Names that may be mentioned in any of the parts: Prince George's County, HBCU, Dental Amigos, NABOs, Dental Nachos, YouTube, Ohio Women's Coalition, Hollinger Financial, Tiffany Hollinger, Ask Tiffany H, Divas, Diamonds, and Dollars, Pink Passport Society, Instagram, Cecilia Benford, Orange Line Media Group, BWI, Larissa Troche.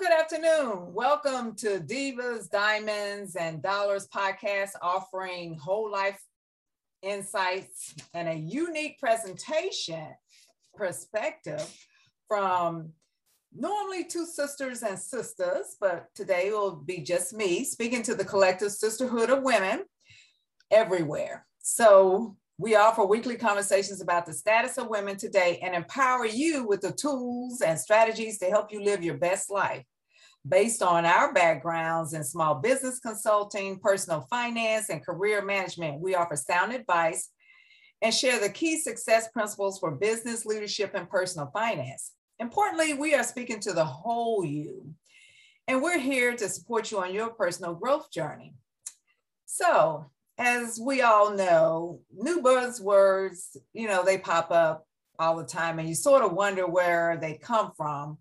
good afternoon. Welcome to Divas, Diamonds, and Dollars podcast, offering whole life insights and a unique perspective from normally two sisters and sisters, but today will be just me speaking to the collective sisterhood of women everywhere. So we offer weekly conversations about the status of women today and empower you with the tools and strategies to help you live your best life. Based on our backgrounds in small business consulting, personal finance, and career management, we offer sound advice and share the key success principles for business leadership and personal finance. Importantly, we are speaking to the whole you, and we're here to support you on your personal growth journey. So, as we all know, new buzzwords, they pop up all the time and you sort of wonder where they come from.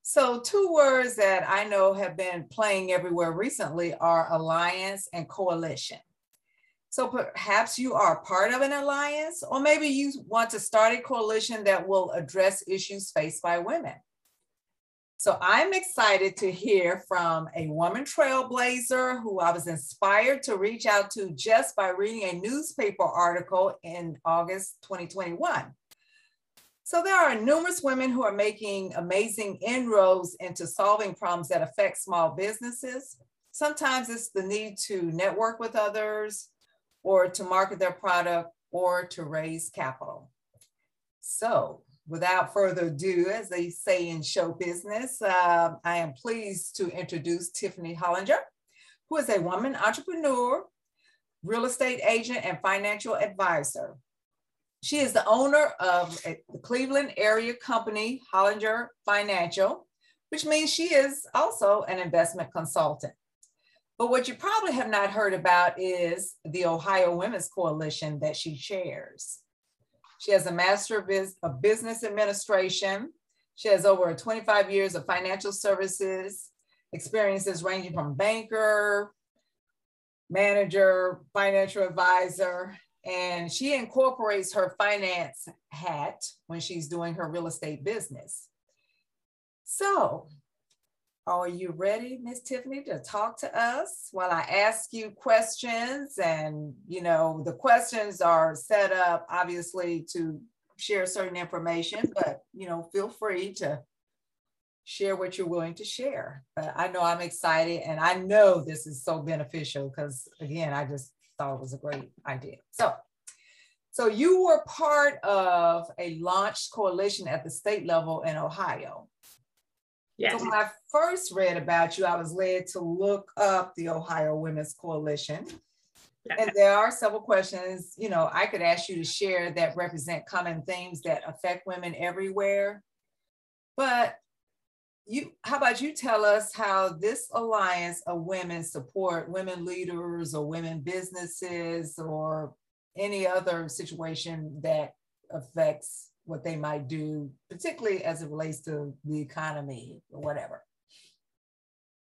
So two words that I know have been playing everywhere recently are alliance and coalition. So perhaps you are part of an alliance, or maybe you want to start a coalition that will address issues faced by women. So I'm excited to hear from a woman trailblazer who I was inspired to reach out to just by reading a newspaper article in August 2021. So there are numerous women who are making amazing inroads into solving problems that affect small businesses. Sometimes it's the need to network with others, or to market their product, or to raise capital. So, without further ado, as they say in show business, I am pleased to introduce Tiffany Hollinger, who is a woman entrepreneur, real estate agent, and financial advisor. She is the owner of the Cleveland area company, Hollinger Financial, which means she is also an investment consultant. But what you probably have not heard about is the Ohio Women's Coalition that she chairs. She has a master of business administration. She has over 25 years of financial services experiences, ranging from banker, manager, financial advisor, and she incorporates her finance hat when she's doing her real estate business. So, are you ready, Miss Tiffany, to talk to us while I ask you questions? And, the questions are set up, obviously, to share certain information, but, feel free to share what you're willing to share. But I know I'm excited, and I know this is so beneficial because, again, I just thought it was a great idea. So you were part of a launched coalition at the state level in Ohio. Yes. So when I first read about you, I was led to look up the Ohio Women's Coalition. Yes. And there are several questions, I could ask you to share that represent common themes that affect women everywhere. But how about you tell us how this alliance of women support women leaders or women businesses or any other situation that affects what they might do, particularly as it relates to the economy or whatever.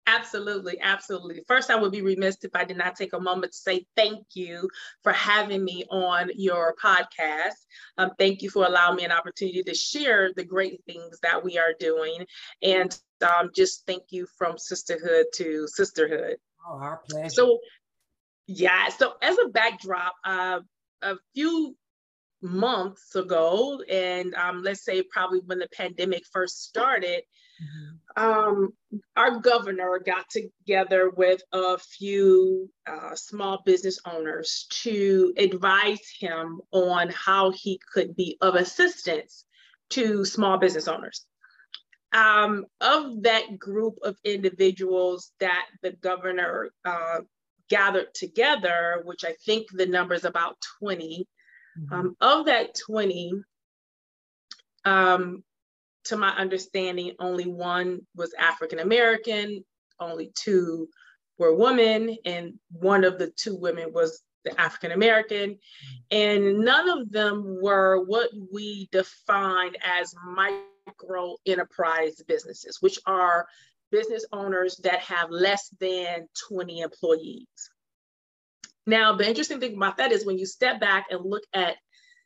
Absolutely, absolutely. First, I would be remiss if I did not take a moment to say thank you for having me on your podcast. Thank you for allowing me an opportunity to share the great things that we are doing. And just thank you from sisterhood to sisterhood. Oh, our pleasure. So as a backdrop, a few months ago, and let's say probably when the pandemic first started, our governor got together with a few small business owners to advise him on how he could be of assistance to small business owners. Of that group of individuals that the governor gathered together, which I think the number is about 20, of that 20, to my understanding, only one was African-American, only two were women, and one of the two women was the African-American, and none of them were what we define as micro enterprise businesses, which are business owners that have less than 20 employees. Now, the interesting thing about that is when you step back and look at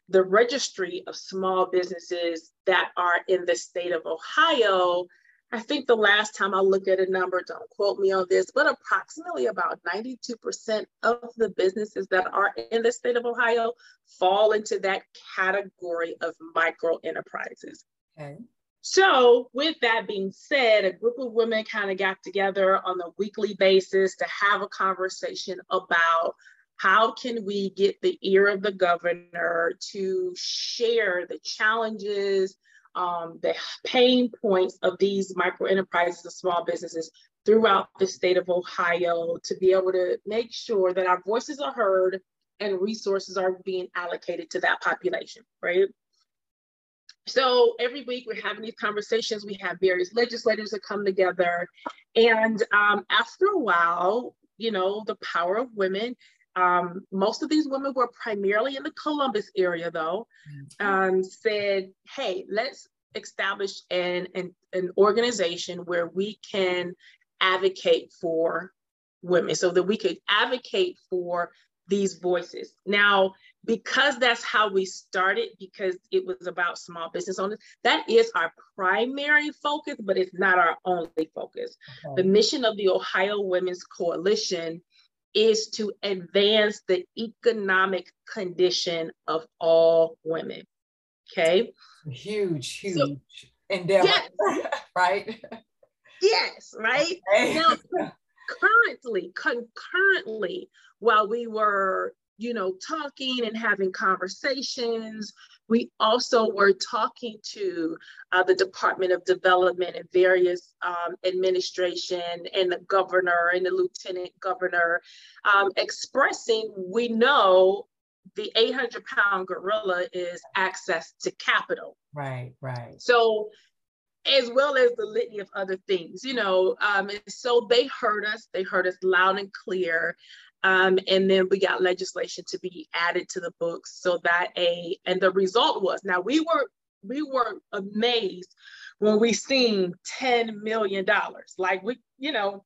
the registry of small businesses that are in the state of Ohio, I think the last time I looked at a number, don't quote me on this, but approximately about 92% of the businesses that are in the state of Ohio fall into that category of micro enterprises. Okay. So with that being said, a group of women kind of got together on a weekly basis to have a conversation about how can we get the ear of the governor to share the challenges, the pain points of these micro enterprises and small businesses throughout the state of Ohio to be able to make sure that our voices are heard and resources are being allocated to that population, right? So every week we're having these conversations. We have various legislators that come together. And after a while, you know, the power of women, most of these women were primarily in the Columbus area though, said, hey, let's establish an organization where we can advocate for women so that we could advocate for these voices. Now, because that's how we started, because it was about small business owners, that is our primary focus, but it's not our only focus. Okay. The mission of the Ohio Women's Coalition is to advance the economic condition of all women, okay? Huge so, endeavor, yes. Right? Yes, right? Okay. Now, concurrently, while we were, you know, talking and having conversations, we also were talking to the Department of Development and various administration and the governor and the lieutenant governor, expressing, we know the 800-pound gorilla is access to capital. Right, right. So, as well as the litany of other things, you know, and so they heard us loud and clear. And then we got legislation to be added to the books so that and the result was, now we were amazed when we seen $10 million. Like we, you know,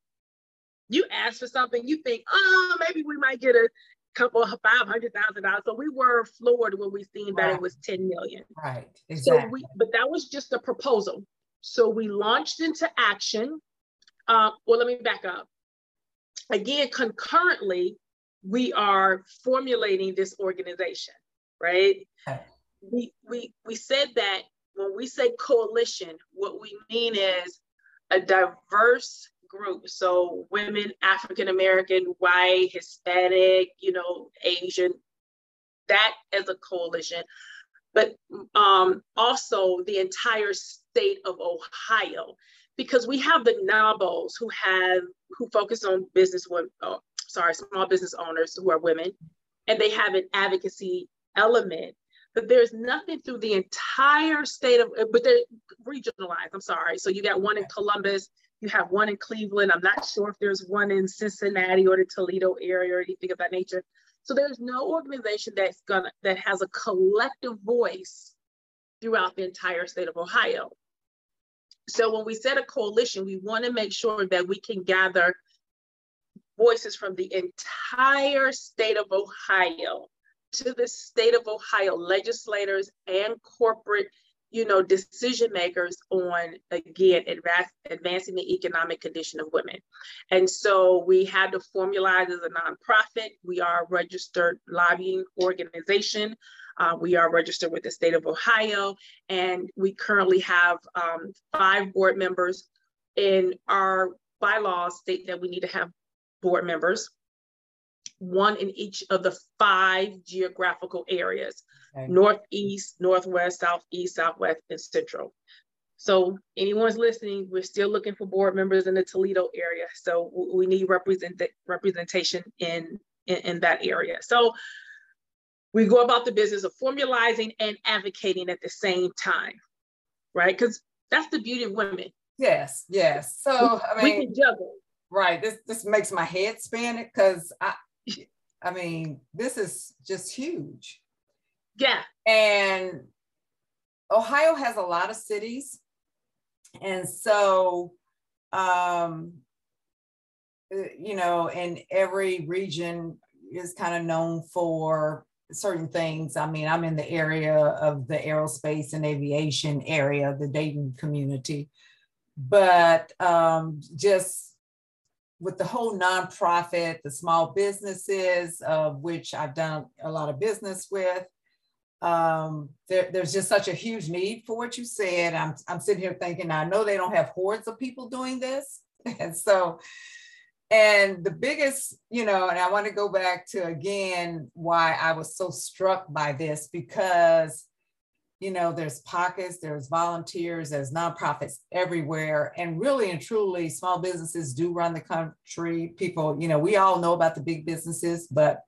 you ask for something, you think, oh, maybe we might get a couple of $500,000. So we were floored when we seen that it was 10 million. Right, exactly. So but that was just a proposal. So we launched into action. Well, let me back up. Again, concurrently, we are formulating this organization, right? We said that when we say coalition, what we mean is a diverse group. So women, African-American, white, Hispanic, you know, Asian, that as a coalition, but also the entire state of Ohio. Because we have the NABOs who focus on small business owners who are women, and they have an advocacy element. But there's nothing through the entire state of, but they're regionalized, I'm sorry. So you got one in Columbus, you have one in Cleveland. I'm not sure if there's one in Cincinnati or the Toledo area or anything of that nature. So there's no organization that has a collective voice throughout the entire state of Ohio. So when we set a coalition, we want to make sure that we can gather voices from the entire state of Ohio to the state of Ohio legislators and corporate, you know, decision makers on, again, advancing the economic condition of women. And so we had to formalize as a nonprofit. We are a registered lobbying organization. We are registered with the state of Ohio, and we currently have 5 board members. In our bylaws state that we need to have board members, one in each of the 5 geographical areas, okay. Northeast, Northwest, Southeast, Southwest, and Central. So anyone's listening, we're still looking for board members in the Toledo area. So we need representation in that area. So we go about the business of formalizing and advocating at the same time, right? Because that's the beauty of women. Yes, yes. So I mean, we can juggle. Right. This makes my head spin because I mean, this is just huge. Yeah. And Ohio has a lot of cities, and so you know, and every region is kind of known for certain things. I mean, I'm in the area of the aerospace and aviation area, the Dayton community. But just with the whole nonprofit, the small businesses, of which I've done a lot of business with, there's just such a huge need for what you said. I'm sitting here thinking, I know they don't have hordes of people doing this. And so, and the biggest, you know, and I want to go back to again, why I was so struck by this, because, you know, there's pockets, there's volunteers, there's nonprofits everywhere. And really and truly, small businesses do run the country. People, you know, we all know about the big businesses, but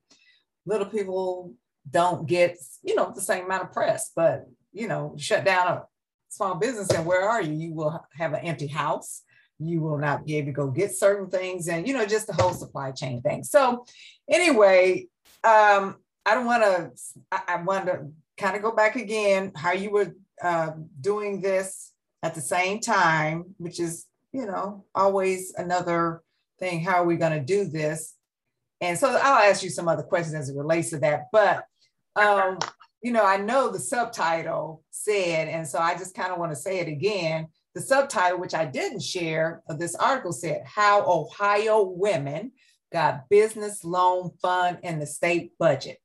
little people don't get, you know, the same amount of press. But, you know, shut down a small business and where are you? You will have an empty house. You will not be able to go get certain things, and, you know, just the whole supply chain thing. So anyway, I want to kind of go back again, how you were doing this at the same time, which is, you know, always another thing. How are we going to do this? And so I'll ask you some other questions as it relates to that, but, you know, I know the subtitle said, and so I just kind of want to say it again. The subtitle, which I didn't share, of this article said, How Ohio Women Got Business Loan Fund in the State Budget.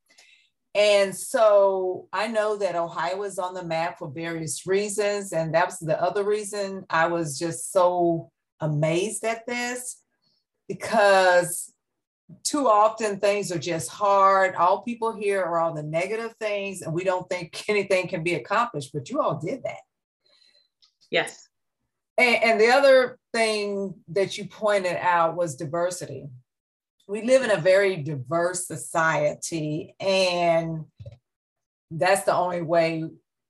And so I know that Ohio is on the map for various reasons. And that was the other reason I was just so amazed at this, because too often things are just hard. All people hear are all the negative things, and we don't think anything can be accomplished, but you all did that. Yes. And the other thing that you pointed out was diversity. We live in a very diverse society, and that's the only way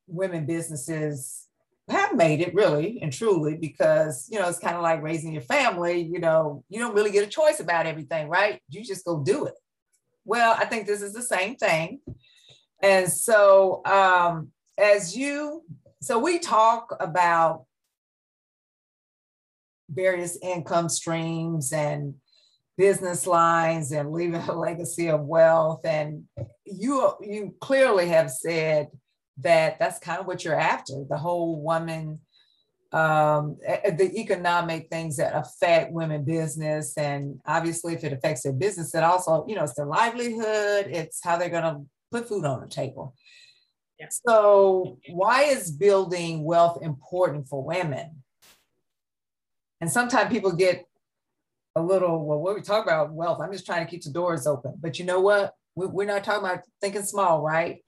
women businesses have made it, really and truly, because, you know, it's kind of like raising your family. You know, you don't really get a choice about everything, right? You just go do it. Well, I think this is the same thing. And so so we talk about various income streams and business lines and leaving a legacy of wealth. And you clearly have said that that's kind of what you're after, the whole woman, the economic things that affect women business. And obviously if it affects their business, it also, you know, it's their livelihood, it's how they're going to put food on the table. Yeah. So why is building wealth important for women? And sometimes people get a little, well, what we talk about wealth, I'm just trying to keep the doors open. But you know what? We're not talking about thinking small, right?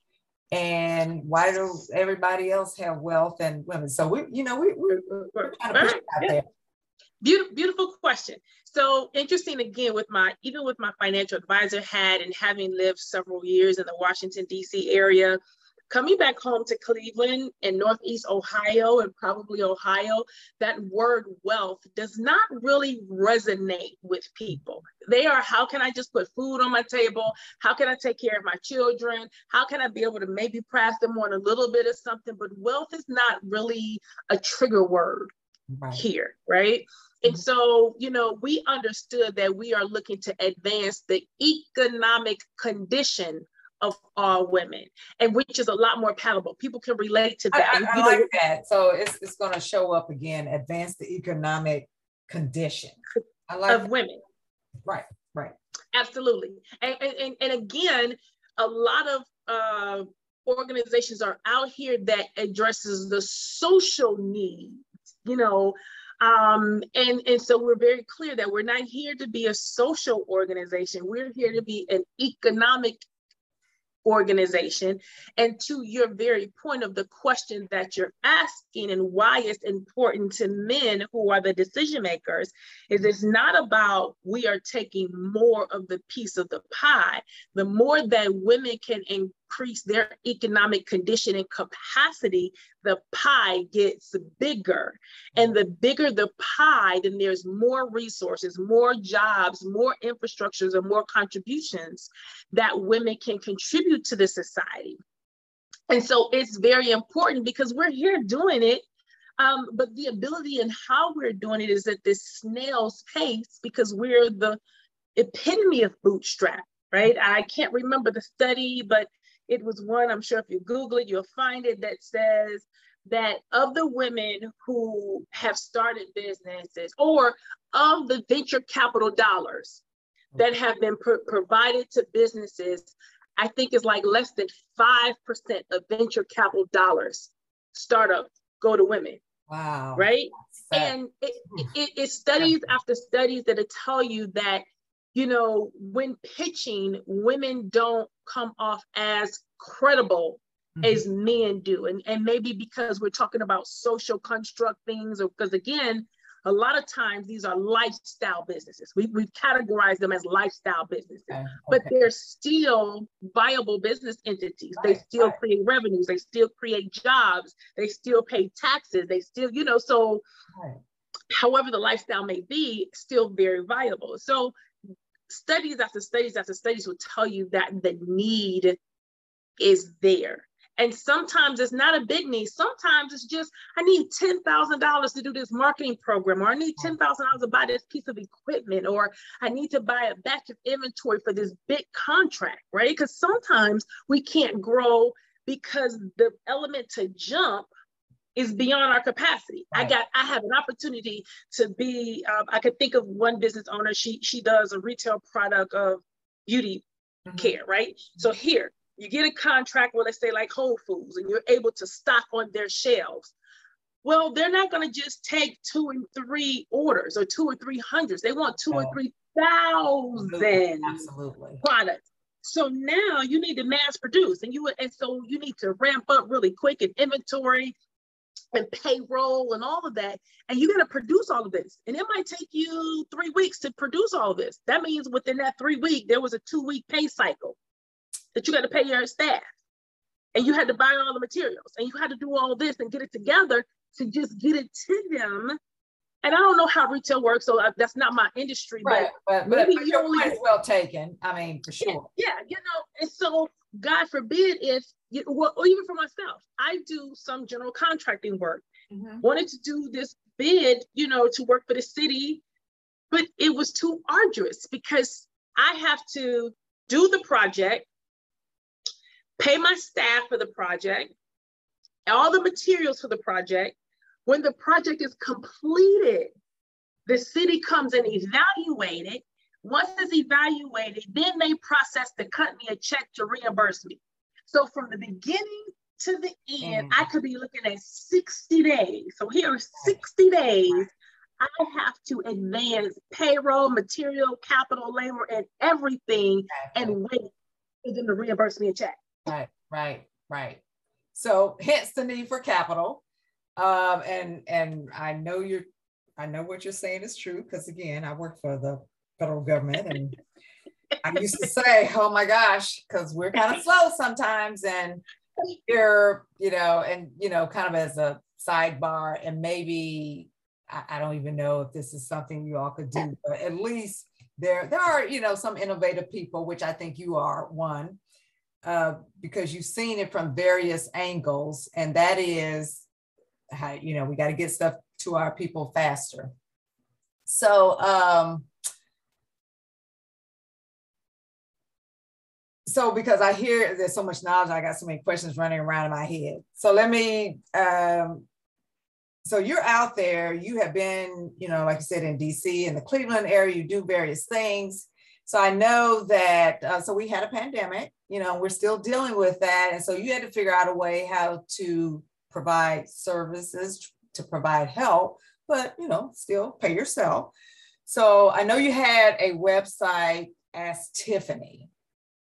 And why does everybody else have wealth and women? So we're trying to push it out there. Beautiful question. So interesting, again, even with my financial advisor hat, and having lived several years in the Washington, D.C. area, coming back home to Cleveland and Northeast Ohio, and probably Ohio, that word wealth does not really resonate with people. They are, how can I just put food on my table? How can I take care of my children? How can I be able to maybe pass them on a little bit of something? But wealth is not really a trigger word here, right? And so, you know, we understood that we are looking to advance the economic condition of all women, and which is a lot more palatable. People can relate to that. I like that. So it's going to show up again, advance the economic condition of women. Right. Absolutely. And again, a lot of organizations are out here that addresses the social needs, you know, and so we're very clear that we're not here to be a social organization. We're here to be an economic organization. And to your very point of the question that you're asking, and why it's important to men who are the decision makers, is it's not about we are taking more of the piece of the pie. The more that women can increase their economic condition and capacity, the pie gets bigger. And the bigger the pie, then there's more resources, more jobs, more infrastructures, and more contributions that women can contribute to the society. And so it's very important, because we're here doing it, but the ability and how we're doing it is at this snail's pace, because we're the epitome of bootstrap, right? I can't remember the study, but it was one, I'm sure if you Google it, you'll find it, that says that of the women who have started businesses, or of the venture capital dollars that have been provided to businesses, I think it's like less than 5% of venture capital dollars startup go to women. Wow. Right? And it's studies after studies that'll tell you that, you know, when pitching, women don't come off as credible as men do. And maybe because we're talking about social construct things, or because again, a lot of times these are lifestyle businesses. We've categorized them as lifestyle businesses, but they're still viable business entities. Right. They still create revenues. They still create jobs. They still pay taxes. They still, you know, so however the lifestyle may be, still very viable. So studies after studies after studies will tell you that the need is there. And sometimes it's not a big need. Sometimes it's just, I need $10,000 to do this marketing program, or I need $10,000 to buy this piece of equipment, or I need to buy a batch of inventory for this big contract, right? Because sometimes we can't grow because the element to jump is beyond our capacity. Right. I have an opportunity to be, I could think of one business owner, she does a retail product of beauty care, right? So here, you get a contract with, let's say, like Whole Foods, and you're able to stock on their shelves. Well, they're not going to just take 2 and 3 orders, or 2 or 3 hundreds. They want 2 or 3,000 products. So now you need to mass produce, and so you need to ramp up really quick in inventory and payroll and all of that. And you got to produce all of this. And it might take you 3 weeks to produce all of this. That means within that 3 week, there was a 2 week pay cycle that you got to pay your staff, and you had to buy all the materials, and you had to do all this and get it together to just get it to them. And I don't know how retail works, so that's not my industry, but maybe your point is well taken. I mean, for sure. Yeah, you know, and so God forbid if, or even for myself, I do some general contracting work. Wanted to do this bid, you know, to work for the city, but it was too arduous because I have to do the project, pay my staff for the project, all the materials for the project. When the project is completed, the city comes and evaluates it. Once it's evaluated, then they process to cut me a check to reimburse me. So from the beginning to the end, I could be looking at 60 days. So here are 60 days. I have to advance payroll, material, capital, labor, and everything, and wait for them to reimburse me a check. Right. So hence the need for capital. And I know what you're saying is true, because again, I work for the federal government, and I used to say, oh my gosh, because we're kind of slow sometimes. And you're, kind of as a sidebar, and maybe I don't even know if this is something you all could do, but at least there are, some innovative people, which I think you are one. Because you've seen it from various angles, and that is how, we got to get stuff to our people faster. So, because I hear there's so much knowledge, I got so many questions running around in my head. So let me, so you're out there, you have been, like you said, in DC, in the Cleveland area, you do various things. So I know that, so we had a pandemic, we're still dealing with that. And so you had to figure out a way how to provide services, to provide help, but, still pay yourself. So I know you had a website, Ask Tiffany.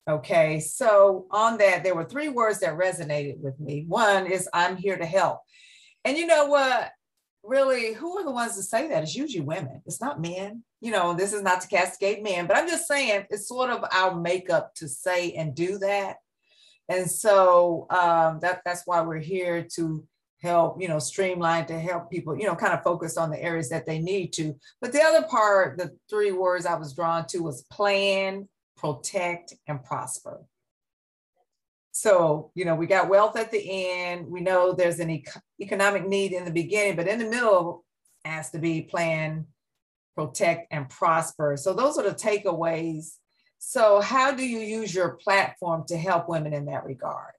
Okay. So on that, there were 3 words that resonated with me. One is, I'm here to help. And you know what? Really, who are the ones that say that? It's usually women. It's not men. This is not to castigate men, but I'm just saying it's sort of our makeup to say and do that. And so that's why we're here, to help, streamline, to help people, kind of focus on the areas that they need to. But the other part, the 3 words I was drawn to, was plan, protect, and prosper. So, we got wealth at the end. We know there's an economic need in the beginning, but in the middle has to be plan, protect, and prosper. So those are the takeaways. So how do you use your platform to help women in that regard?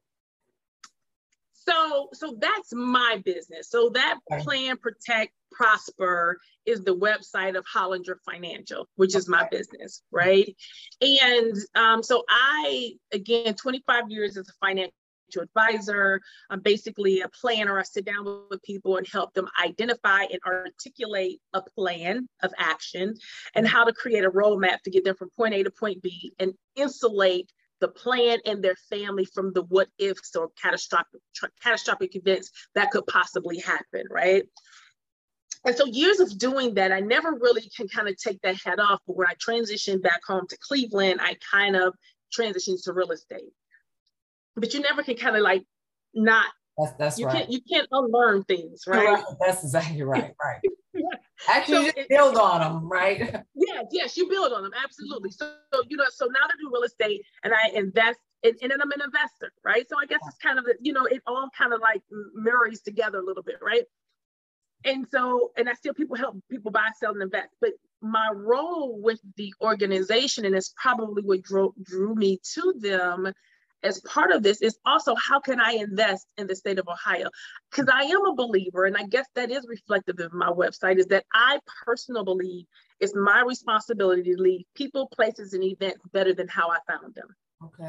So that's my business. So that Plan, Protect, Prosper is the website of Hollinger Financial, which is my business, right? And so I, again, 25 years as a financial advisor. I'm basically a planner. I sit down with people and help them identify and articulate a plan of action and how to create a roadmap to get them from point A to point B and insulate the plan and their family from the what ifs or catastrophic events that could possibly happen, right? And so years of doing that, I never really can kind of take that hat off. But when I transitioned back home to Cleveland, I kind of transitioned to real estate. But you never can kind of like not, that's you right. Can't, you can't unlearn things, right? Right. That's exactly right, right. Actually, so you just build on them, right? Yeah, yes, you build on them, absolutely. So you know, so now I do real estate and I invest, and then I'm an investor, right? So I guess it's kind of, you know, it all kind of like marries together a little bit, right? And so, and I still help people buy, sell, and invest. But my role with the organization, and it's probably what drew me to them, as part of this is also how can I invest in the state of Ohio? Because I am a believer, and I guess that is reflective of my website, is that I personally believe it's my responsibility to leave people, places, and events better than how I found them,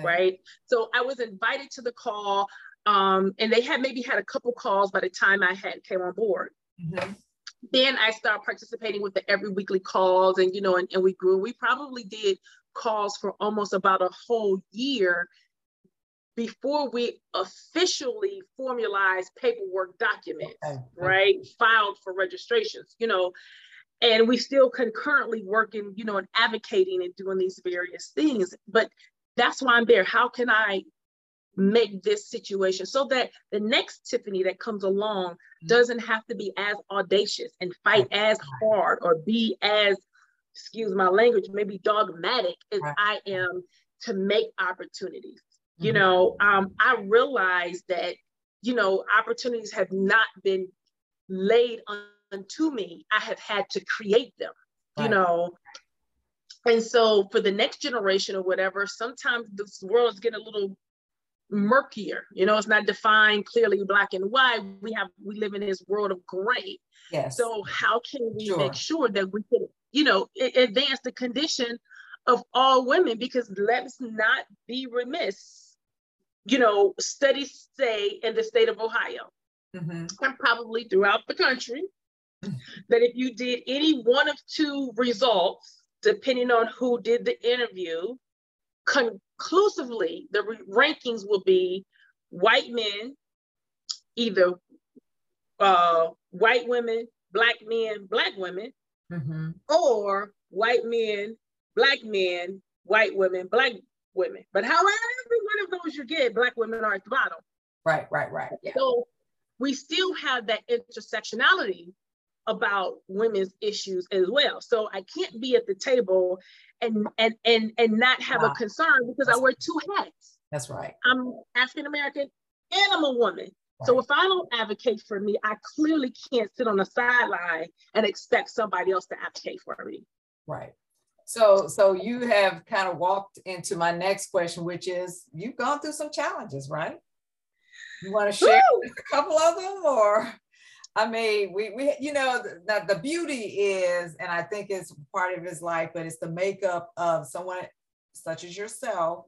right? So I was invited to the call, and they had maybe had a couple calls by the time I came on board. Mm-hmm. Then I started participating with the every weekly calls, and you know, and we grew. We probably did calls for almost about a whole year before we officially formalized paperwork documents, right? Filed for registrations, you know, and we still concurrently working, you know, and advocating and doing these various things. But that's why I'm there. How can I make this situation so that the next Tiffany that comes along doesn't have to be as audacious and fight as hard or be as, excuse my language, maybe dogmatic as I am to make opportunities? You know, I realized that, you know, opportunities have not been laid unto me. I have had to create them, you know. And so for the next generation or whatever, sometimes this world is getting a little murkier. You know, it's not defined clearly black and white. We live in this world of gray. Yes. So how can we make sure that we can, you know, advance the condition of all women? Because let's not be remiss, you know, studies say in the state of Ohio, and probably throughout the country, that if you did any one of two results, depending on who did the interview, conclusively, the rankings will be white men, either white women, black men, black women, or white men, black men, white women, black women. But however one of those you get, black women are at the bottom. Right. Yeah. So we still have that intersectionality about women's issues as well. So I can't be at the table and not have a concern because I wear two hats. That's right. I'm African American and I'm a woman. Right. So if I don't advocate for me, I clearly can't sit on the sideline and expect somebody else to advocate for me. Right. So you have kind of walked into my next question, which is you've gone through some challenges, right? You want to share a couple of them, or I mean, we you know, the beauty is, and I think it's part of his life, but it's the makeup of someone such as yourself.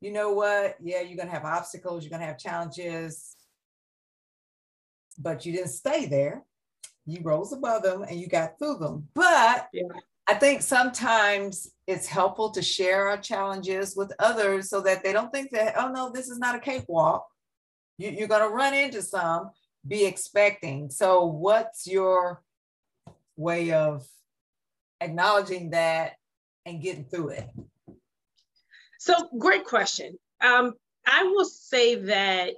You know what? Yeah, you're gonna have obstacles, you're gonna have challenges, but you didn't stay there. You rose above them and you got through them, but. Yeah. I think sometimes it's helpful to share our challenges with others so that they don't think that, oh no, this is not a cakewalk. You're going to run into some, be expecting. So what's your way of acknowledging that and getting through it? So great question. I will say that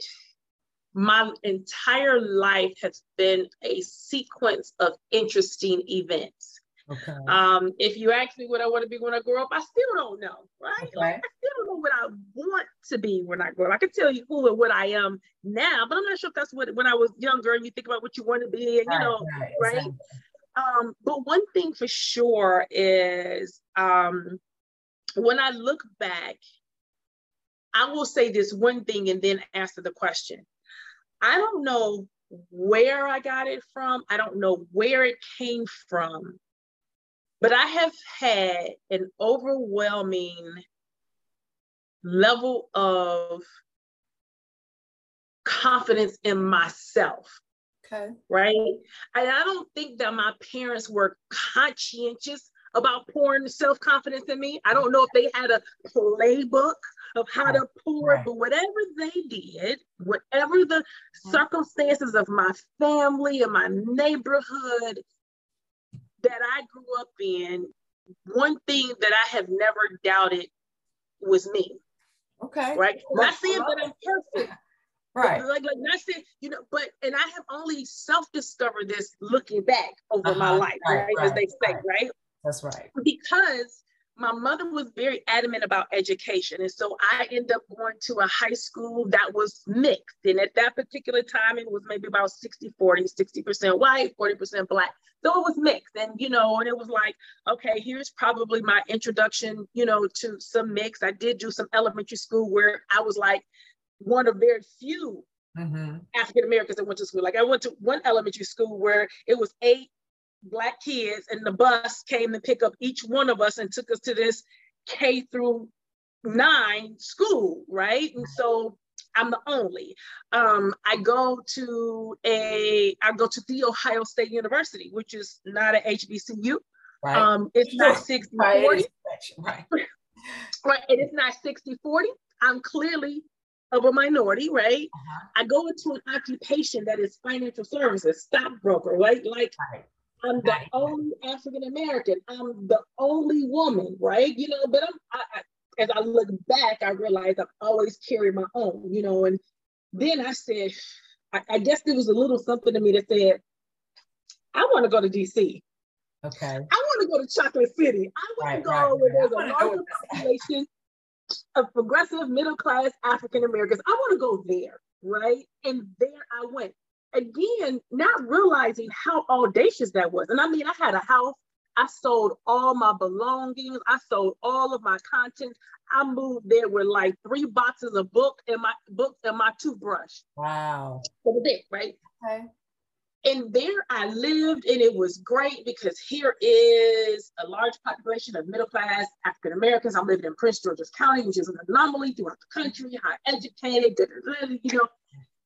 my entire life has been a sequence of interesting events. Okay. If you ask me what I want to be when I grow up, I still don't know, right? Okay. Like, I still don't know what I want to be when I grow up. I can tell you who and what I am now, but I'm not sure if that's what when I was younger and you think about what you want to be, and, you know, right? Exactly. But one thing for sure is when I look back, I will say this one thing and then answer the question. I don't know where I got it from. I don't know where it came from, but I have had an overwhelming level of confidence in myself. Okay. Right. And I don't think that my parents were conscientious about pouring self-confidence in me. I don't know if they had a playbook of how to pour it, but whatever they did, whatever the circumstances of my family and my neighborhood that I grew up in, one thing that I have never doubted was me. Okay. Right. Not saying that I'm perfect. Right. Like not saying, you know, but, and I have only self-discovered this looking back over my life, right? As they say, right? That's right. Because my mother was very adamant about education. And so I ended up going to a high school that was mixed. And at that particular time, it was maybe about 60-40, 60% white, 40% black. So it was mixed. And, you know, and it was like, okay, here's probably my introduction, you know, to some mix. I did do some elementary school where I was like one of very few African-Americans that went to school. Like I went to one elementary school where it was 8 Black kids, and the bus came to pick up each one of us and took us to this K-9 school, right? And so I'm the only. I go to the Ohio State University, which is not an HBCU. Right. It's not 60-40. Right. Right. And it's not 60-40. I'm clearly of a minority, right? I go into an occupation that is financial services, stockbroker, right? Like. I'm the only African-American. I'm the only woman, right? You know, but I, as I look back, I realized I've always carried my own, you know, and then I said, I guess there was a little something to me that said, I want to go to DC. Okay. I want to go to Chocolate City. I want to go where there's a larger population of progressive middle-class African-Americans. I want to go there, right? And there I went. Again, not realizing how audacious that was. And I mean, I had a house, I sold all my belongings, I sold all of my content. I moved there with like 3 boxes of books and my toothbrush. Wow. Over there, right? Okay. And there I lived, and it was great because here is a large population of middle-class African-Americans. I'm living in Prince George's County, which is an anomaly throughout the country, high educated, you know.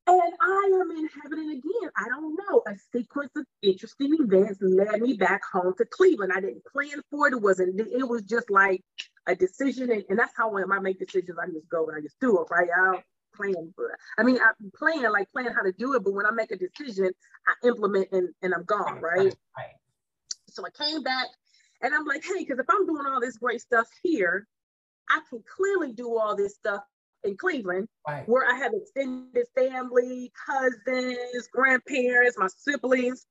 And I am in heaven. And again, I don't know, a sequence of interesting events led me back home to Cleveland. I didn't plan for it. It was just like a decision. And that's how when I make decisions, I just go and I just do it, right? I don't plan for it. I mean, I plan how to do it. But when I make a decision, I implement and I'm gone, right? So I came back and I'm like, hey, because if I'm doing all this great stuff here, I can clearly do all this stuff in Cleveland, where I have extended family, cousins, grandparents, my siblings.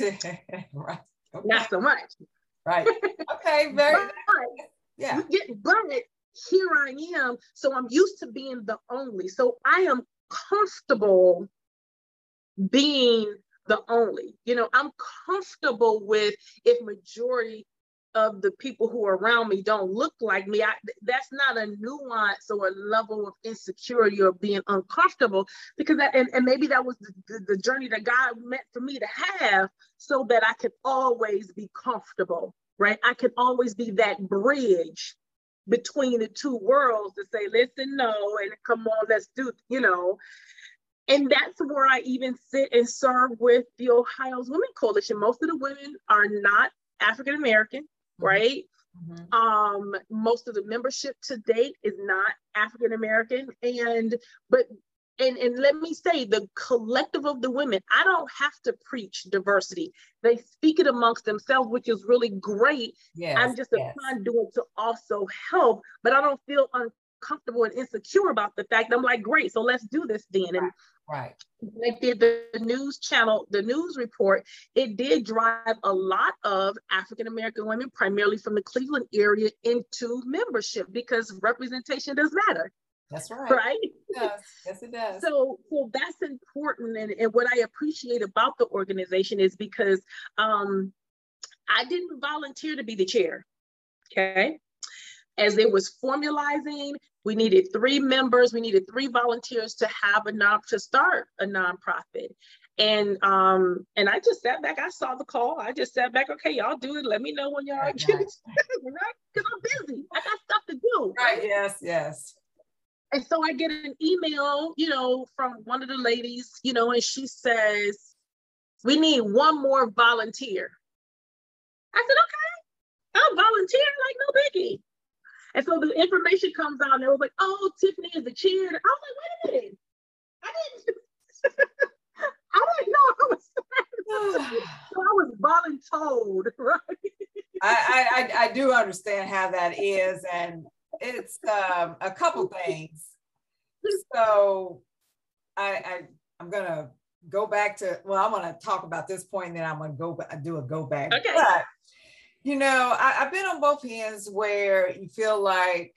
Not so much. Right. Okay. Very. But here I am. So I'm used to being the only. So I am comfortable being the only. You know, I'm comfortable with if majority of the people who are around me don't look like me. That's not a nuance or a level of insecurity or being uncomfortable, because and maybe that was the journey that God meant for me to have, so that I could always be comfortable, right? I could always be that bridge between the two worlds to say, listen, no, and come on, let's do, you know. And that's where I even sit and serve with the Ohio Women's Coalition. Most of the women are not African-American, right? Mm-hmm. Most of the membership to date is not African-American. And let me say, the collective of the women, I don't have to preach diversity. They speak it amongst themselves, which is really great. Yes, I'm just a conduit to also help, but I don't feel uncomfortable and insecure about the fact. I'm like, great, so let's do this then. Right. They did the news channel, the news report. It did drive a lot of African-American women, primarily from the Cleveland area, into membership, because representation does matter. That's right. Right? It does. Yes, it does. So that's important. And what I appreciate about the organization is because I didn't volunteer to be the chair, okay? As it was formalizing, We needed 3 members. We needed 3 volunteers to have to start a nonprofit. And I just sat back. I saw the call. I just sat back. Okay, y'all do it. Let me know when y'all are getting it, right? Because I'm busy. I got stuff to do. Right. Yes. Yes. And so I get an email, you know, from one of the ladies, you know, and she says, "We need 1 more volunteer." I said, "Okay, I'll volunteer like no biggie." And so the information comes out, and they were like, "Oh, Tiffany is the chair." And I was like, "Wait a minute! I didn't." I didn't know I was voluntold, right? I do understand how that is, and it's a couple things. So I'm gonna go back to, well, I'm gonna talk about this point, and then I'm gonna do a go back. Okay. But, you know, I've been on both ends where you feel like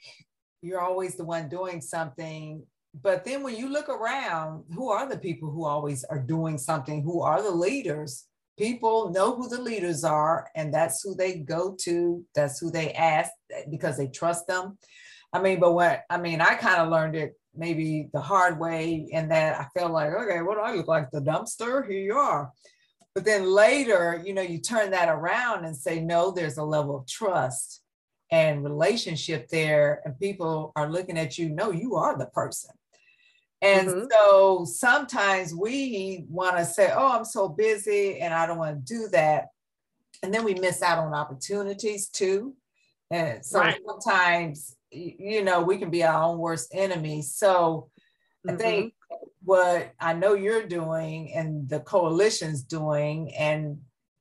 you're always the one doing something. But then when you look around, who are the people who always are doing something? Who are the leaders? People know who the leaders are, and that's who they go to. That's who they ask because they trust them. I mean, I kind of learned it maybe the hard way, in that I felt like, okay, what do I look like? The dumpster? Here you are. But then later, you know, you turn that around and say, no, there's a level of trust and relationship there. And people are looking at you, no, you are the person. And so sometimes we want to say, oh, I'm so busy and I don't want to do that. And then we miss out on opportunities too. And so sometimes, you know, we can be our own worst enemy. So I think what I know you're doing and the coalition's doing, and,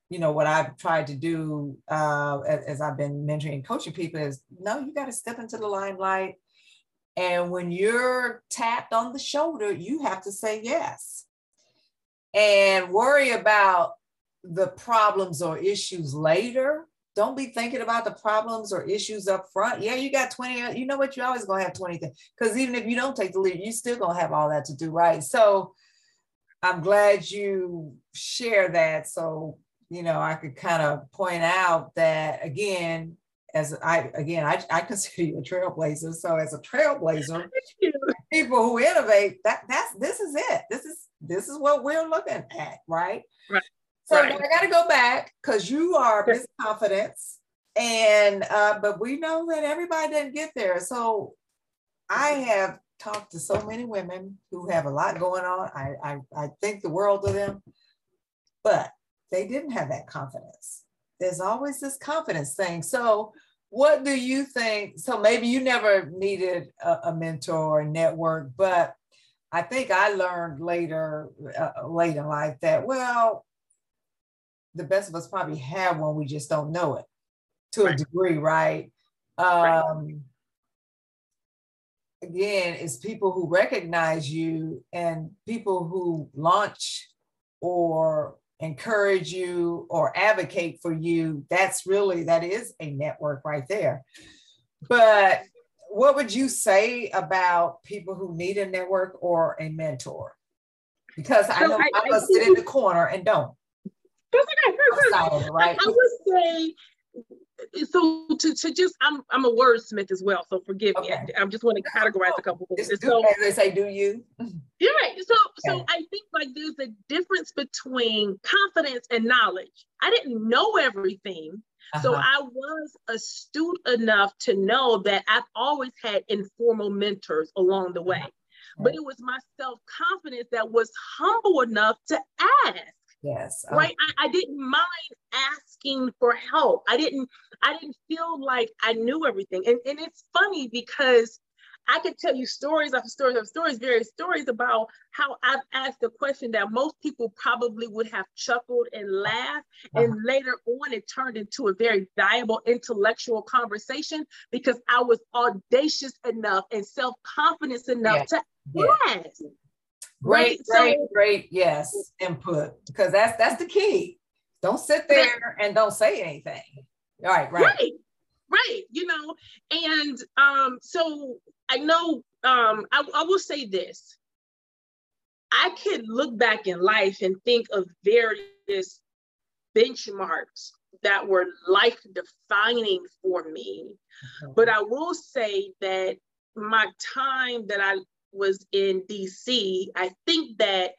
you know, what I've tried to do as I've been mentoring and coaching people is, no, you got to step into the limelight. And when you're tapped on the shoulder, you have to say yes and worry about the problems or issues later. Don't be thinking about the problems or issues up front. Yeah, you got 20, you know what? You're always going to have 20 things, because even if you don't take the lead, you're still going to have all that to do, right? So I'm glad you share that. So, you know, I could kind of point out that, again, I consider you a trailblazer. So as a trailblazer, people who innovate, this is it. This is what we're looking at, right? Right. So I got to go back, because you are Miss Confidence, and but we know that everybody doesn't get there. So I have talked to so many women who have a lot going on. I think the world of them, but they didn't have that confidence. There's always this confidence thing. So what do you think? So maybe you never needed a mentor or network, but I think I learned later, late in life, that, well, the best of us probably have one. We just don't know it to a degree, right? Again, it's people who recognize you and people who launch or encourage you or advocate for you. That is a network right there. But what would you say about people who need a network or a mentor? Because I know I must sit in the corner and don't. Right? I would say, so to just, I'm a wordsmith as well, so forgive me. I just want to categorize a couple things. As they say, do you? You're right. So I think, like, there's a difference between confidence and knowledge. I didn't know everything. So I was astute enough to know that I've always had informal mentors along the way. But it was my self-confidence that was humble enough to ask. Yes. Right. I didn't mind asking for help. I didn't feel like I knew everything. And it's funny, because I could tell you stories after stories after stories, various stories about how I've asked a question that most people probably would have chuckled and laughed. And later on, it turned into a very valuable intellectual conversation, because I was audacious enough and self-confident enough to ask. Great, yes, input, because that's the key. Don't sit there and don't say anything. All right, right. You know, and so I know, I will say this. I could look back in life and think of various benchmarks that were life defining for me, but I will say that my time that I was in DC, I think that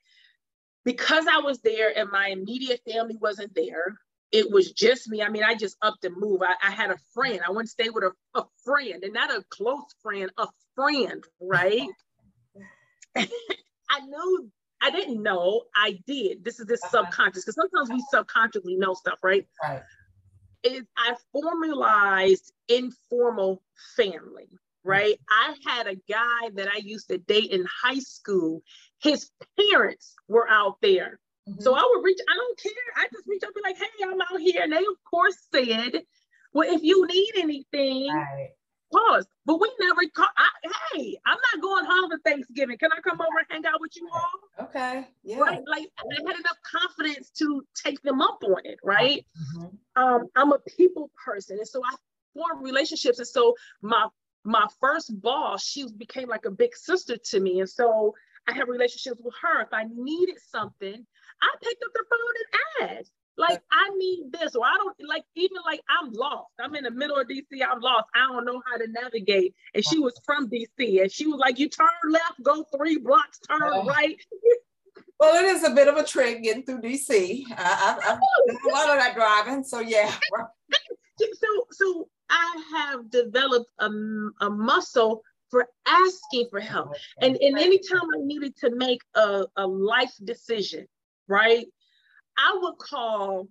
because I was there and my immediate family wasn't there, it was just me. I mean, I just upped and moved. I had a friend. I went to stay with a friend, and not a close friend, a friend, right? I did. This is this subconscious, because sometimes we subconsciously know stuff, right? Right. I formalized informal family, right? I had a guy that I used to date in high school. His parents were out there. Mm-hmm. So I would reach, I don't care. I just reach out and be like, hey, I'm out here. And they, of course, said, well, if you need anything, right. Pause. But we never call. Hey, I'm not going home for Thanksgiving. Can I come over and hang out with you all? Okay. Yeah. Right. Like, I had enough confidence to take them up on it. Right. Mm-hmm. I'm a people person, and so I formed relationships. And so my first boss, she became like a big sister to me, and so I had relationships with her. If I needed something, I picked up the phone and asked. Like, I need this, or I don't, like, even like, I'm lost. I'm in the middle of DC, I'm lost. I don't know how to navigate. And she was from DC, and she was like, you turn left, go 3 blocks, turn right. Well, it is a bit of a trip getting through DC. I've done a lot of that driving, so yeah. So I have developed a muscle for asking for help. And anytime I needed to make a life decision, right? I would call,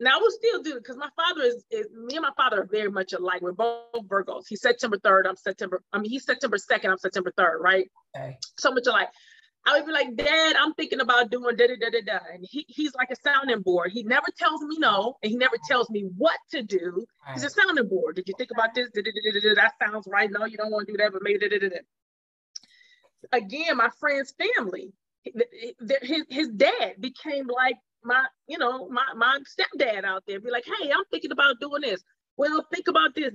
now I would still do it because my father is me and my father are very much alike. We're both Virgos. He's September 3rd, he's September 2nd, I'm September 3rd, right? Okay. So much alike. I would be like, Dad, I'm thinking about doing da-da-da-da-da. And he's like a sounding board. He never tells me no, and he never tells me what to do. Right. He's a sounding board. Did you think about this? Da-da-da-da-da. That sounds right. No, you don't want to do that, but maybe da-da-da-da. Again, my friend's family, his dad became like, my stepdad out there, be like, hey, I'm thinking about doing this. Well, think about this.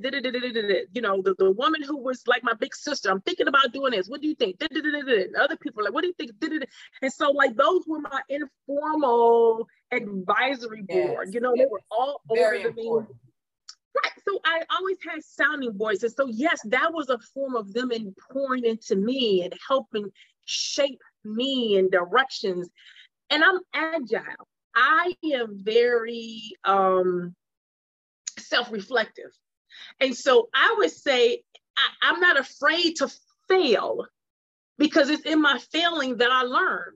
You know, the woman who was like my big sister, I'm thinking about doing this. What do you think? Other people are like, what do you think? And so, like, those were my informal advisory board. Yes, you know, yes. They were all over the meeting. Right. So I always had sounding boards. And so, yes, that was a form of them in pouring into me and helping shape me in directions. And I'm agile. I am very self-reflective. And so I would say I'm not afraid to fail because it's in my failing that I learn.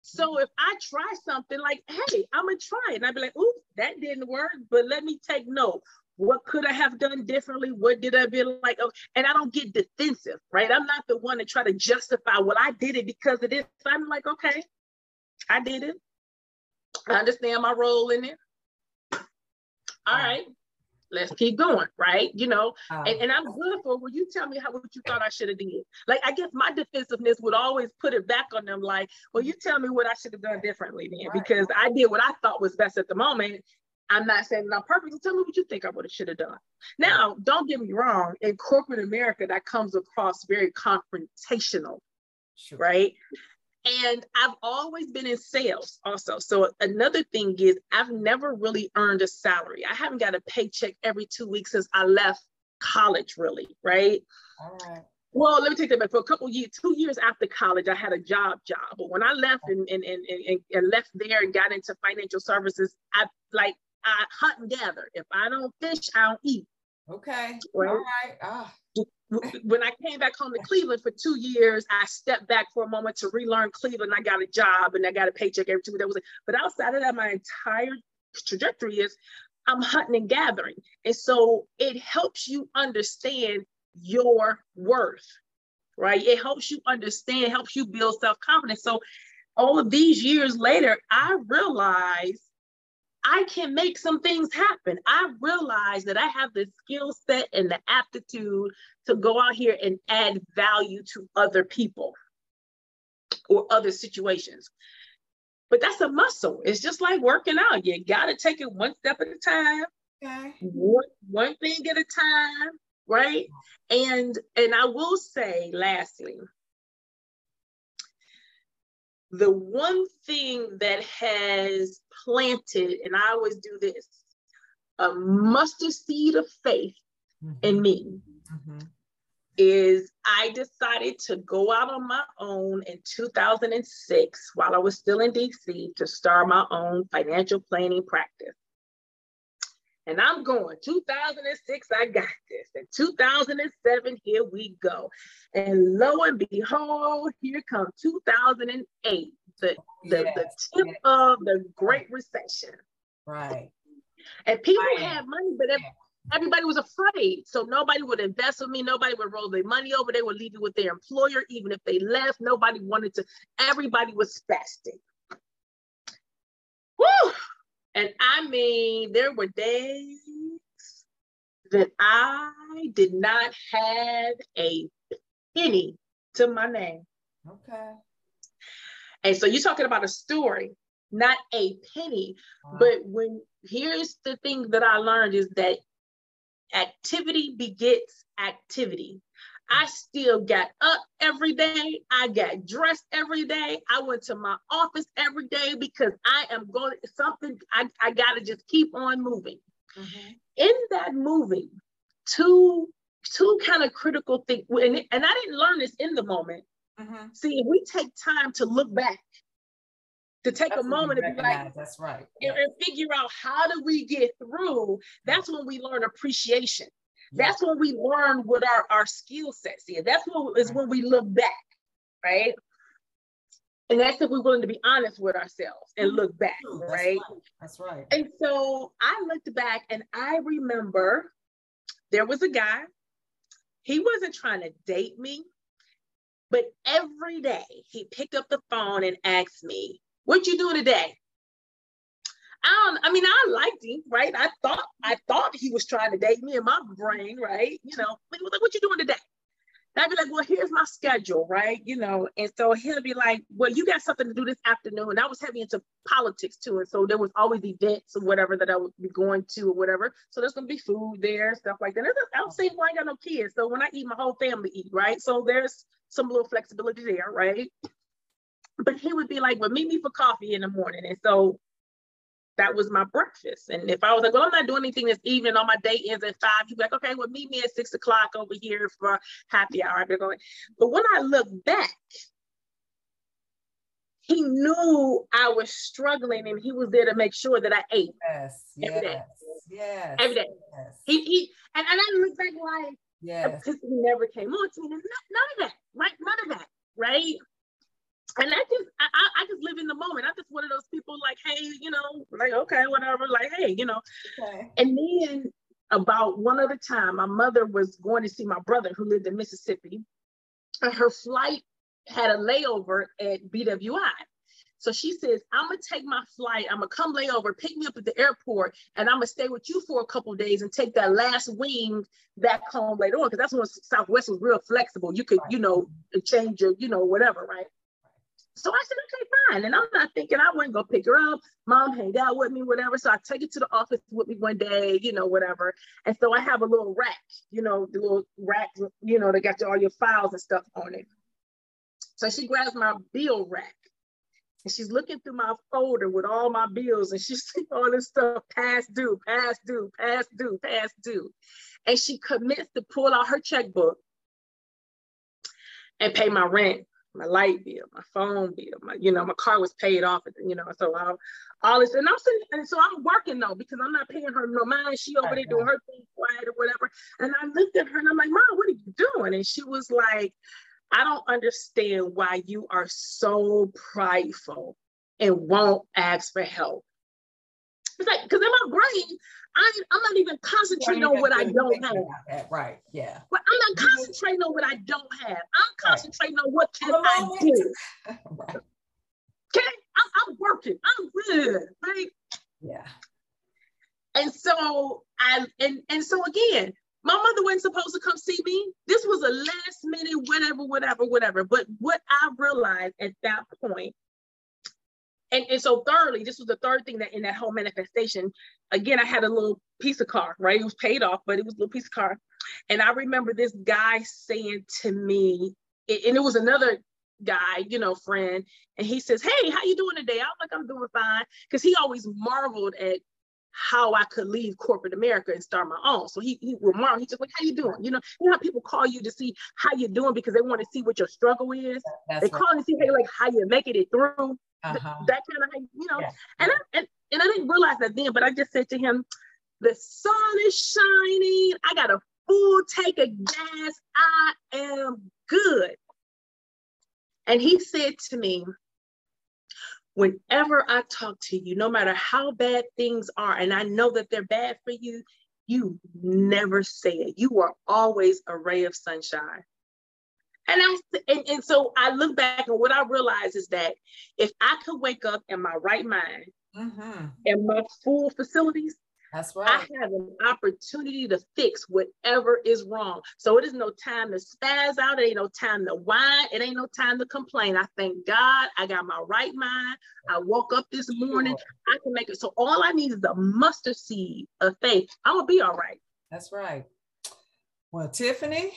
So if I try something like, hey, I'm going to try it. And I'd be like, oops, that didn't work, but let me take note. What could I have done differently? What did I be like? Oh, and I don't get defensive, right? I'm not the one to try to justify, well, I did it because of this. I'm like, okay, I did it. I understand my role in it. All right, let's keep going, right? You know, and I'm good for, well, you tell me what you thought I should have did. Like, I guess my defensiveness would always put it back on them, like, well, you tell me what I should have done differently then, because I did what I thought was best at the moment. I'm not saying that I'm perfect, so tell me what you think I should have done. Now, don't get me wrong, in corporate America, that comes across very confrontational, right? And I've always been in sales also. So another thing is I've never really earned a salary. I haven't got a paycheck every 2 weeks since I left college, really, right? All right. Well, let me take that back. For a couple years, 2 years after college, I had a job. But when I left and left there and got into financial services, I hunt and gather. If I don't fish, I don't eat. Okay. Right? All right. Oh. When I came back home to Cleveland for 2 years, I stepped back for a moment to relearn Cleveland. I got a job and I got a paycheck every 2 days. But outside of that, my entire trajectory is I'm hunting and gathering. And so it helps you understand your worth, right? It helps you understand, helps you build self-confidence. So all of these years later, I realized I can make some things happen. I realize that I have the skill set and the aptitude to go out here and add value to other people or other situations. But that's a muscle. It's just like working out. You got to take it one step at a time, okay. One thing at a time, right? And I will say, lastly, the one thing that has planted, and I always do this, a mustard seed of faith in me, is I decided to go out on my own in 2006 while I was still in DC to start my own financial planning practice. And I'm going, 2006, I got this. And 2007, here we go. And lo and behold, here comes 2008, the tip of the Great Recession. Right. And people had money, but everybody was afraid. So nobody would invest with me. Nobody would roll their money over. They would leave it with their employer. Even if they left, nobody wanted to. Everybody was fasting. Woo! And I mean, there were days that I did not have a penny to my name. Okay. And so you're talking about a story, not a penny. Wow. But when, here's the thing that I learned is that activity begets activity. I still got up every day. I got dressed every day. I went to my office every day because I am going to something. I got to just keep on moving. Mm-hmm. In that moving, two kind of critical things, and I didn't learn this in the moment. Mm-hmm. See, if we take time to look back, to take a moment and be like, that's right. And figure out how do we get through, that's when we learn appreciation. That's when we learn what our skill sets is. That's what is when we look back, right? And that's if we're willing to be honest with ourselves and look back, right? That's right. And so I looked back and I remember there was a guy, he wasn't trying to date me, but every day he picked up the phone and asked me, "What'd you do today?" I liked him, right? I thought he was trying to date me in my brain, right? You know, like, what you doing today? And I'd be like, well, here's my schedule, right? You know, and so he'll be like, well, you got something to do this afternoon. And I was heavy into politics too. And so there was always events or whatever that I would be going to or whatever. So there's gonna be food there, stuff like that. And I don't say, well, I ain't got no kids. So when I eat, my whole family eat, right? So there's some little flexibility there, right? But he would be like, well, meet me for coffee in the morning. And so that was my breakfast. And if I was like, well, I'm not doing anything this evening, all my day ends at 5, he'd be like, okay, well, meet me at 6 o'clock over here for happy hour. But when I look back, he knew I was struggling and he was there to make sure that I ate. Every day. He and I look back like, because he never came on to me. None of that, right? And I just live in the moment. I'm just one of those people like, hey, you know, like, okay, whatever, like, hey, you know. Okay. And then about one other time, my mother was going to see my brother who lived in Mississippi. And her flight had a layover at BWI. So she says, I'm going to take my flight. I'm going to come lay over, pick me up at the airport, and I'm going to stay with you for a couple of days and take that last wing back home later on. Because that's when Southwest was real flexible. You could, you know, change your, you know, whatever, right? So I said, okay, fine. And I'm not thinking I wouldn't go pick her up. Mom hang out with me, whatever. So I take it to the office with me one day, you know, whatever. And so I have a little rack, you know, the little rack, you know, that got all your files and stuff on it. So she grabs my bill rack and she's looking through my folder with all my bills and she's seeing all this stuff, past due. And she commits to pull out her checkbook and pay my rent, my light bill, my phone bill, my, you know, my car was paid off, you know, so all this, and I'm sitting, and so I'm working though, because I'm not paying her no mind, she over there doing her thing quiet or whatever, and I looked at her and I'm like, Mom, what are you doing? And she was like, I don't understand why you are so prideful and won't ask for help. It's like, because in my brain, I'm not even concentrating on what I don't have. Right, yeah. But I'm not concentrating on what I don't have. I'm concentrating on what can I do. Right. Okay, I'm working. I'm good, right? Yeah. And so so again, my mother wasn't supposed to come see me. This was a last minute, whatever. But what I realized at that point. And so thirdly, this was the third thing that in that whole manifestation, again, I had a little piece of car, right? It was paid off, but it was a little piece of car. And I remember this guy saying to me, and it was another guy, you know, friend. And he says, hey, how you doing today? I'm like, I'm doing fine. Because he always marveled at how I could leave corporate America and start my own. So he remarked, he just like, how you doing? You know how people call you to see how you're doing because they want to see what your struggle is. They call and see like how you're making it through. That kind of thing, Yes. And I didn't realize that then, but I just said to him, the sun is shining. I got a full tank of gas. I am good. And he said to me, whenever I talk to you, no matter how bad things are, and I know that they're bad for you, you never say it. You are always a ray of sunshine. And so I look back, and what I realize is that if I could wake up in my right mind and my full facilities, that's right, I have an opportunity to fix whatever is wrong. So it is no time to spaz out. It ain't no time to whine. It ain't no time to complain. I thank God I got my right mind. I woke up this morning. I can make it. So all I need is the mustard seed of faith. I'm going to be all right. That's right. Well, Tiffany,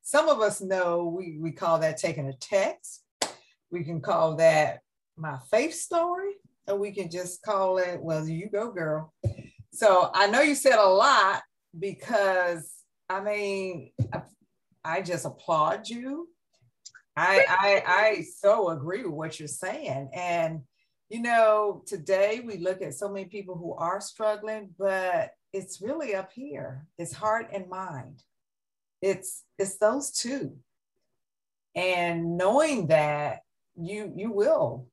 some of us know we call that taking a text. We can call that my faith story. And we can just call it, well, you go, girl. So I know you said a lot because, I mean, I just applaud you. I so agree with what you're saying. And, today we look at so many people who are struggling, but it's really up here. It's heart and mind. It's those two. And knowing that you will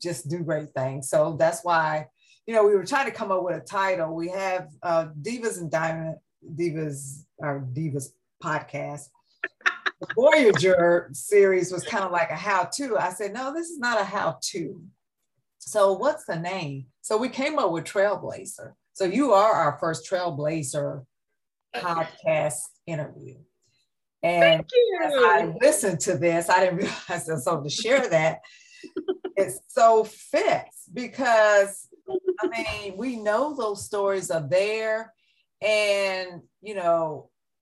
just do great things. So that's why, we were trying to come up with a title. We have Divas and Diamonds, Divas podcast. The Voyager series was kind of like a how-to. I said, no, this is not a how-to. So what's the name? So we came up with Trailblazer. So you are our first Trailblazer podcast interview. And as I listened to this, I didn't realize that. So to share that, it so fits because, we know those stories are there and,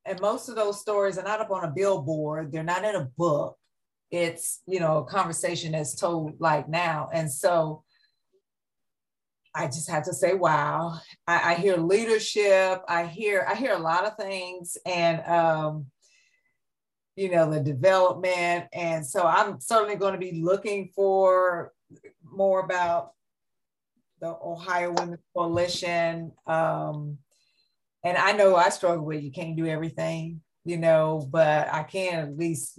and most of those stories are not up on a billboard. They're not in a book. It's, a conversation that's told like now. And so I just have to say, wow, I hear leadership. I hear a lot of things and, the development. And so I'm certainly going to be looking for more about the Ohio Women's Coalition. And I know I struggle with, you can't do everything, but I can at least,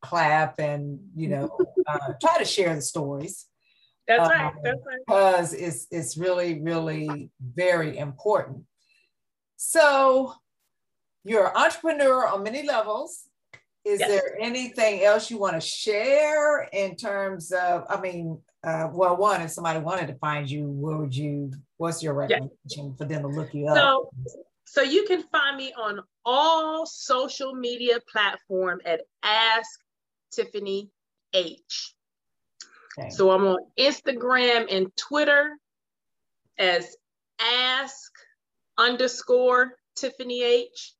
clap and, try to share the stories. That's right. That's right. Because it's really, really very important. So you're an entrepreneur on many levels. Is there anything else you want to share in terms of, one, if somebody wanted to find you, what's your recommendation for them to look you up? So you can find me on all social media platform at Ask Tiffany H. Okay. So I'm on Instagram and Twitter as Ask_Tiffany H.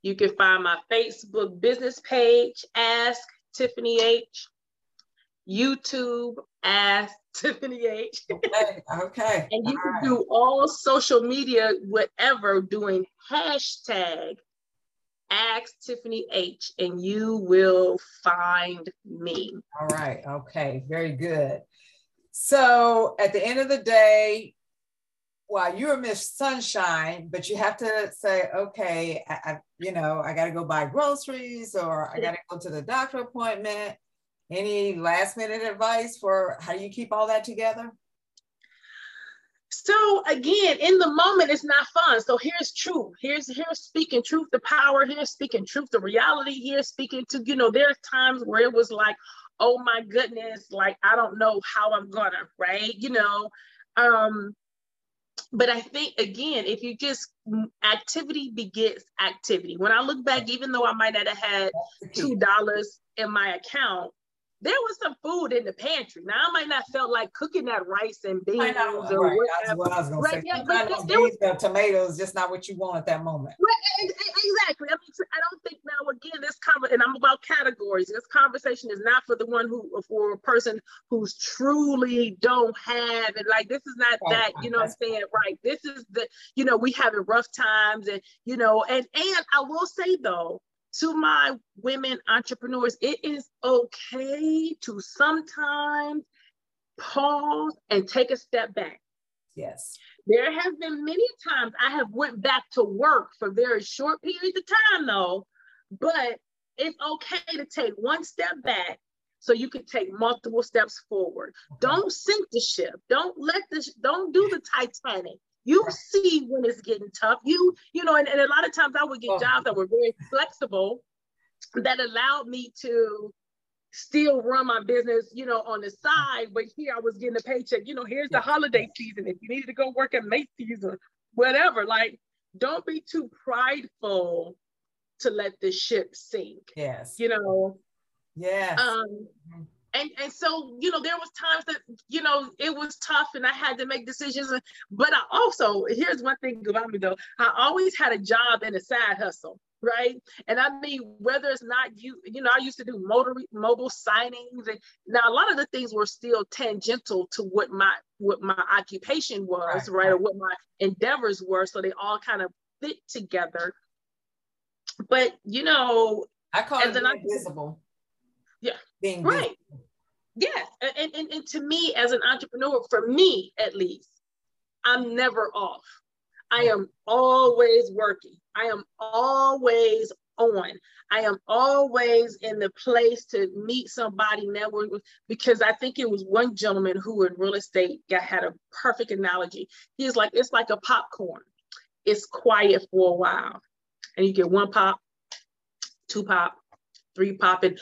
You can find my Facebook business page, Ask Tiffany H. YouTube, Ask Tiffany H. Okay. And you can do all social media, whatever, doing hashtag Ask Tiffany H, and you will find me. All right. Okay. Very good. So at the end of the day, well, you're Miss Sunshine, but you have to say, okay, I got to go buy groceries or I got to go to the doctor appointment. Any last minute advice for how you keep all that together? So again, in the moment, it's not fun. So here's truth. Here's speaking truth to power. Here's speaking truth to reality. Here's speaking to, there's times where it was like, oh my goodness, like, I don't know how I'm gonna, right? But I think, again, if you just, activity begets activity. When I look back, even though I might not have had $2 in my account, there was some food in the pantry. Now I might not felt like cooking that rice and beans. Right. That's what I was gonna say. Yeah, the tomatoes, just not what you want at that moment. Right, exactly. I mean, I don't think now again this conversation, and I'm about categories. This conversation is not for the one who, for a person who's truly don't have it. Like this is not right. That, you know what I'm saying? Right. This is the, you know, we having rough times, and you know, and I will say though, to my women entrepreneurs, it is okay to sometimes pause and take a step back. Yes. There have been many times I have went back to work for very short periods of time though, but it's okay to take one step back so you can take multiple steps forward. Okay. Don't sink the ship. Don't do the Titanic. You see when it's getting tough, you know, and a lot of times I would get jobs that were very flexible that allowed me to still run my business, you know, on the side, but here I was getting a paycheck, you know, here's the holiday season. If you needed to go work at Macy's or whatever, like, don't be too prideful to let the ship sink. Yes. You know? Yes. And so, you know, there was times that, you know, it was tough and I had to make decisions, but I also, here's one thing about me though, I always had a job and a side hustle, right? And I mean, whether it's not you, you know, I used to do mobile signings, and now a lot of the things were still tangential to what my occupation was, right? Or what my endeavors were. So they all kind of fit together, but you know. I call it invisible. Yeah. Being right. Busy. Yes. And to me, as an entrepreneur, for me at least, I'm never off. I am always working. I am always on. I am always in the place to meet somebody, network with, because I think it was one gentleman who in real estate had a perfect analogy. He's like, it's like a popcorn. It's quiet for a while. And you get one pop, two pop, three pop, and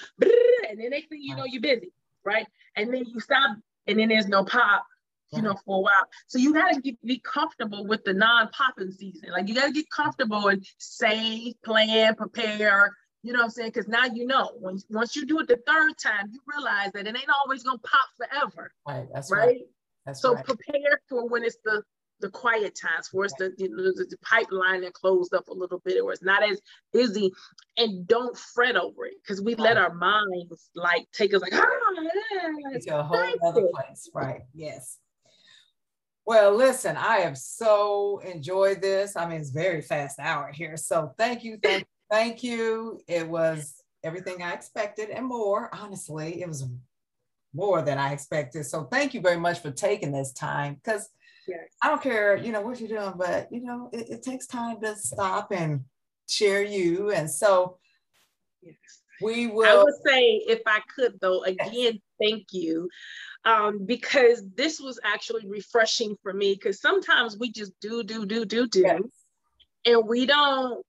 then next thing you know, you're busy, right? And then you stop, and then there's no pop, you know, for a while. So you gotta be comfortable with the non-popping season. Like you gotta get comfortable and save, plan, prepare, you know what I'm saying? Because now you know, once you do it the third time, you realize that it ain't always gonna pop forever. Right, that's right. That's so right. Prepare for when it's the quiet times, where it's the pipeline that closed up a little bit, or it's not as busy, and don't fret over it, because we let our minds like take us like it's a whole other place, right? Yes. Well, listen, I have so enjoyed this. I mean, it's very fast hour here, so thank you. It was everything I expected and more. Honestly, it was more than I expected. So thank you very much for taking this time, because. Yes. I don't care, you know, what you're doing, but, you know, it takes time to stop and share you. And so yes. We will. I would say, if I could, though, again, thank you, because this was actually refreshing for me, because sometimes we just do. Yes. And we don't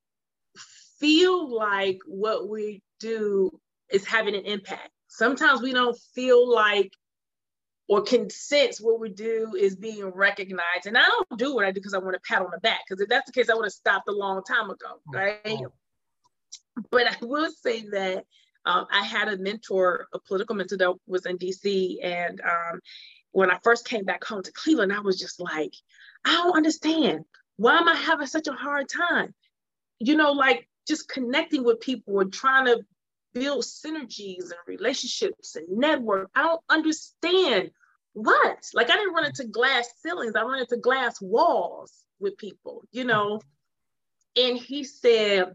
feel like what we do is having an impact. Sometimes we don't feel like or can sense what we do is being recognized. And I don't do what I do because I want a pat on the back, because if that's the case, I would have stopped a long time ago, right? But I will say that I had a mentor, a political mentor that was in DC. And when I first came back home to Cleveland, I was just like, I don't understand. Why am I having such a hard time? You know, like just connecting with people and trying to build synergies and relationships and network. I don't understand what. Like I didn't run into glass ceilings. I ran into glass walls with people, you know? And he said,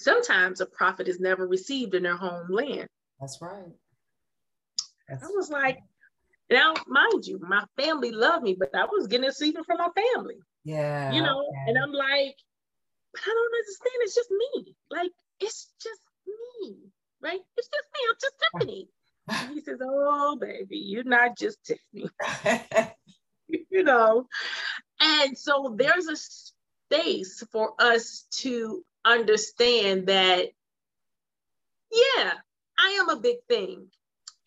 sometimes a prophet is never received in their homeland. That's right. I was like, now, mind you, my family loved me, but I was getting a secret from my family. Yeah. You know, and I'm like, but I don't understand. It's just me. Like, it's just me, right? It's just me. I'm just Tiffany. And he says, "Oh, baby, you're not just Tiffany." You know, and so there's a space for us to understand that, yeah, I am a big thing,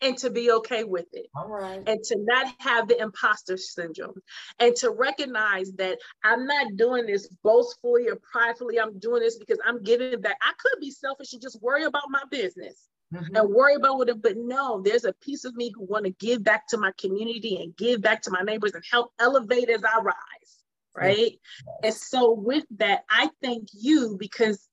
and to be okay with it. All right. And to not have the imposter syndrome, and to recognize that I'm not doing this boastfully or pridefully. I'm doing this because I'm giving back. I could be selfish and just worry about my business. mm-hmm. and worry about what it, but no, there's a piece of me who want to give back to my community and give back to my neighbors and help elevate as I rise, right? Mm-hmm. And so with that, I thank you because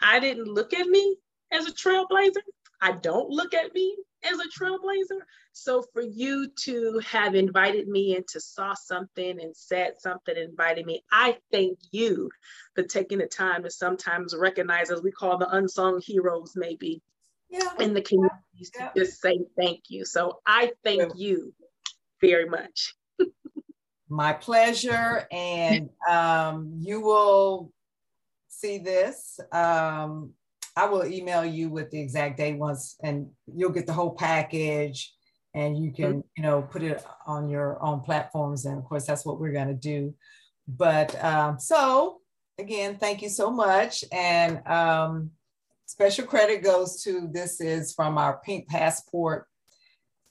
I didn't look at me as a trailblazer. I don't look at me as a trailblazer. So for you to have invited me and to saw something and said something, invited me, I thank you for taking the time to sometimes recognize, as we call the unsung heroes maybe, in the communities to just say thank you. So I thank you very much. My pleasure. And you will see this. I will email you with the exact date once, and you'll get the whole package, and you can, you know, put it on your own platforms. And of course, that's what we're going to do. But so again, thank you so much. And special credit goes to, this is from our Pink Passport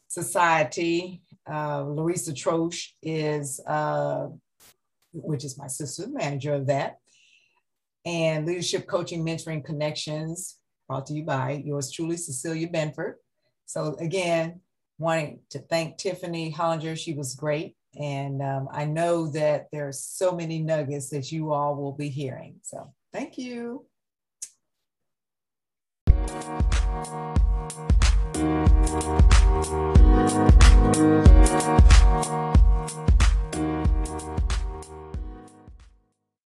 Society. Larissa Troche is, which is my sister, manager of that. And Leadership Coaching Mentoring Connections, brought to you by yours truly, Cecilia Benford. So again, wanting to thank Tiffany Hollinger. She was great. And I know that there are so many nuggets that you all will be hearing. So thank you.